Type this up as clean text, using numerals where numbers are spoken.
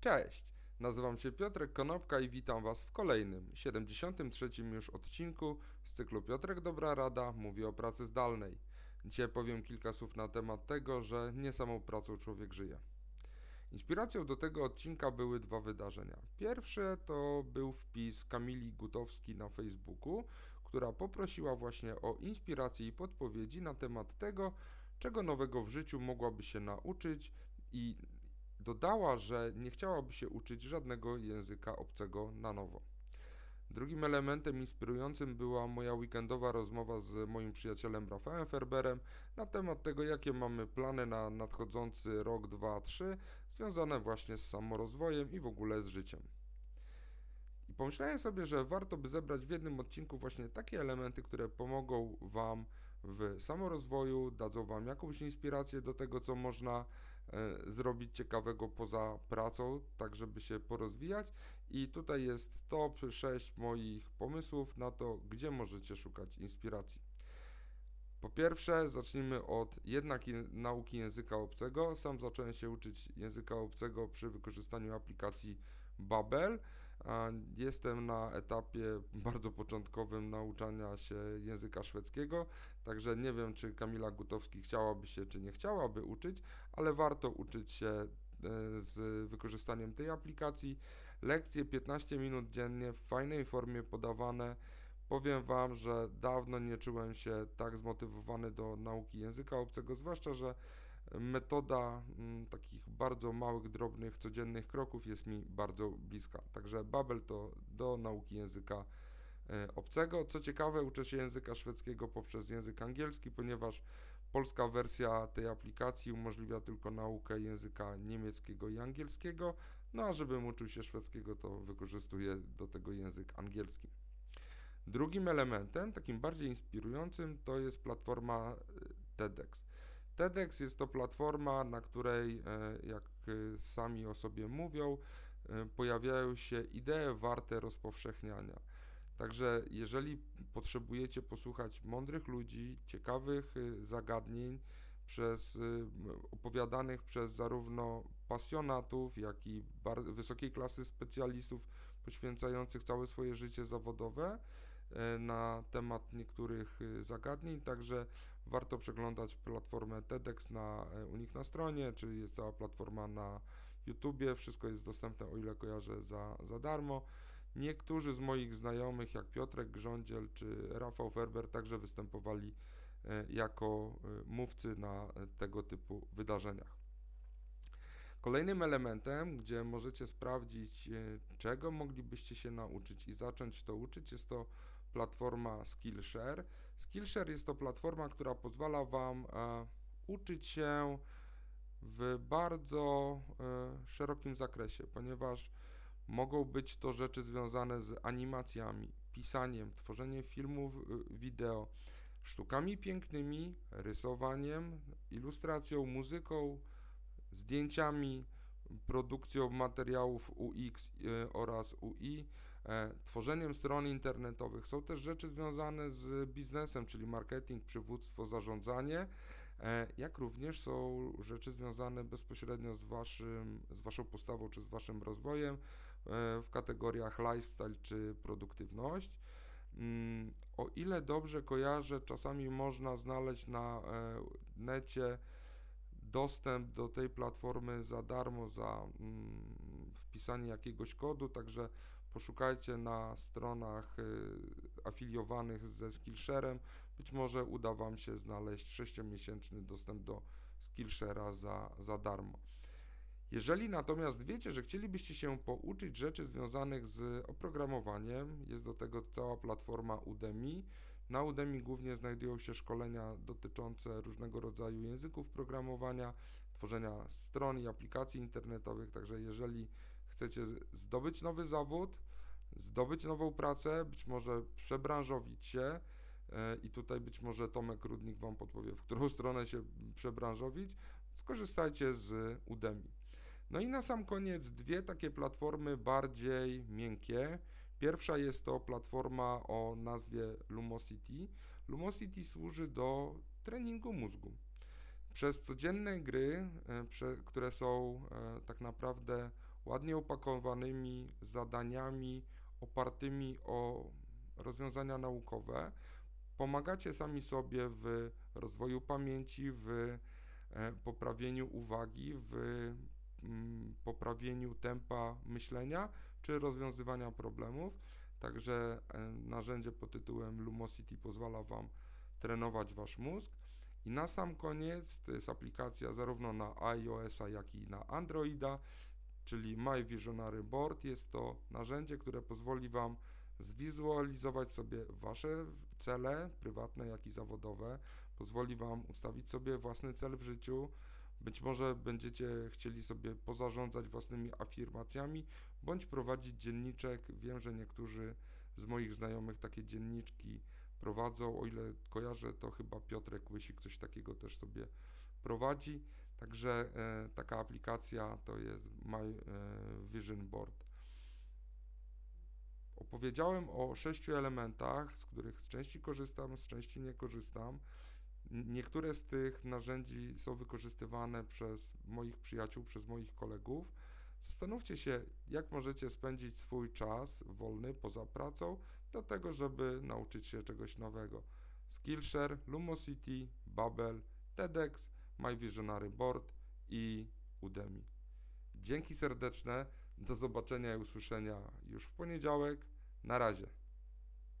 Cześć, nazywam się Piotr Konopka i witam Was w kolejnym, 73. już odcinku z cyklu Piotrek Dobra Rada mówi o pracy zdalnej. Dzisiaj powiem kilka słów na temat tego, że nie samą pracą człowiek żyje. Inspiracją do tego odcinka były dwa wydarzenia. Pierwsze to był wpis Kamili Gutowskiej na Facebooku, która poprosiła właśnie o inspiracje i podpowiedzi na temat tego, czego nowego w życiu mogłaby się nauczyć i dodała, że nie chciałaby się uczyć żadnego języka obcego na nowo. Drugim elementem inspirującym była moja weekendowa rozmowa z moim przyjacielem Rafałem Ferberem na temat tego, jakie mamy plany na nadchodzący rok, 2-3 związane właśnie z samorozwojem i w ogóle z życiem. I pomyślałem sobie, że warto by zebrać w jednym odcinku właśnie takie elementy, które pomogą Wam w samorozwoju, dadzą Wam jakąś inspirację do tego, co można zrobić ciekawego poza pracą, tak żeby się porozwijać. I tutaj jest top 6 moich pomysłów na to, gdzie możecie szukać inspiracji. Po pierwsze, zacznijmy od jednak nauki języka obcego. Sam zacząłem się uczyć języka obcego przy wykorzystaniu aplikacji Babbel. Jestem na etapie bardzo początkowym nauczania się języka szwedzkiego, także nie wiem, czy Kamila Gutowska chciałaby się, czy nie chciałaby uczyć, ale warto uczyć się z wykorzystaniem tej aplikacji. Lekcje 15 minut dziennie w fajnej formie podawane. Powiem Wam, że dawno nie czułem się tak zmotywowany do nauki języka obcego, zwłaszcza, że metoda takich bardzo małych, drobnych, codziennych kroków jest mi bardzo bliska. Także Babbel to do nauki języka obcego. Co ciekawe, uczę się języka szwedzkiego poprzez język angielski, ponieważ polska wersja tej aplikacji umożliwia tylko naukę języka niemieckiego i angielskiego, no a żebym uczył się szwedzkiego, to wykorzystuję do tego język angielski. Drugim elementem, takim bardziej inspirującym, to jest platforma TEDx. TEDx jest to platforma, na której, jak sami o sobie mówią, pojawiają się idee warte rozpowszechniania. Także jeżeli potrzebujecie posłuchać mądrych ludzi, ciekawych zagadnień, opowiadanych przez zarówno pasjonatów, jak i wysokiej klasy specjalistów poświęcających całe swoje życie zawodowe na temat niektórych zagadnień, także warto przeglądać platformę TEDx u nich na stronie, czy jest cała platforma na YouTubie, wszystko jest dostępne, o ile kojarzę, za darmo. Niektórzy z moich znajomych, jak Piotr Grządziel czy Rafał Ferber, także występowali jako mówcy na tego typu wydarzeniach. Kolejnym elementem, gdzie możecie sprawdzić, czego moglibyście się nauczyć i zacząć to uczyć, jest to platforma Skillshare. Skillshare jest to platforma, która pozwala Wam uczyć się w bardzo szerokim zakresie, ponieważ mogą być to rzeczy związane z animacjami, pisaniem, tworzeniem filmów wideo, sztukami pięknymi, rysowaniem, ilustracją, muzyką, zdjęciami, produkcją materiałów UX oraz UI, tworzeniem stron internetowych. Są też rzeczy związane z biznesem, czyli marketing, przywództwo, zarządzanie, jak również są rzeczy związane bezpośrednio z waszą postawą czy z waszym rozwojem w kategoriach lifestyle czy produktywność. O ile dobrze kojarzę, czasami można znaleźć na necie dostęp do tej platformy za darmo za wpisanie jakiegoś kodu, także poszukajcie na stronach afiliowanych ze Skillshare'em, być może uda Wam się znaleźć 6-miesięczny dostęp do Skillshare'a za darmo. Jeżeli natomiast wiecie, że chcielibyście się pouczyć rzeczy związanych z oprogramowaniem, jest do tego cała platforma Udemy. Na Udemy głównie znajdują się szkolenia dotyczące różnego rodzaju języków programowania, tworzenia stron i aplikacji internetowych, także jeżeli chcecie zdobyć nowy zawód, zdobyć nową pracę, być może przebranżowić się, i tutaj być może Tomek Rudnik Wam podpowie, w którą stronę się przebranżowić, skorzystajcie z Udemy. No i na sam koniec dwie takie platformy bardziej miękkie. Pierwsza jest to platforma o nazwie Lumosity. Lumosity służy do treningu mózgu. Przez codzienne gry, które są tak naprawdę ładnie opakowanymi zadaniami opartymi o rozwiązania naukowe. Pomagacie sami sobie w rozwoju pamięci, w poprawieniu uwagi, w poprawieniu tempa myślenia czy rozwiązywania problemów. Także narzędzie pod tytułem Lumosity pozwala Wam trenować Wasz mózg. I na sam koniec to jest aplikacja zarówno na iOS-a, jak i na Androida, czyli My Visionary Board. Jest to narzędzie, które pozwoli Wam zwizualizować sobie Wasze cele prywatne, jak i zawodowe. Pozwoli Wam ustawić sobie własny cel w życiu. Być może będziecie chcieli sobie pozarządzać własnymi afirmacjami bądź prowadzić dzienniczek. Wiem, że niektórzy z moich znajomych takie dzienniczki prowadzą. O ile kojarzę, to chyba Piotr Wysik coś takiego też sobie prowadzi. Także taka aplikacja to jest My Vision Board. Opowiedziałem o 6 elementach, z których z części korzystam, z części nie korzystam. Niektóre z tych narzędzi są wykorzystywane przez moich przyjaciół, przez moich kolegów. Zastanówcie się, jak możecie spędzić swój czas wolny poza pracą do tego, żeby nauczyć się czegoś nowego. Skillshare, Lumosity, Babbel, TEDx, My Visionary Board i Udemy. Dzięki serdeczne, do zobaczenia i usłyszenia już w poniedziałek. Na razie.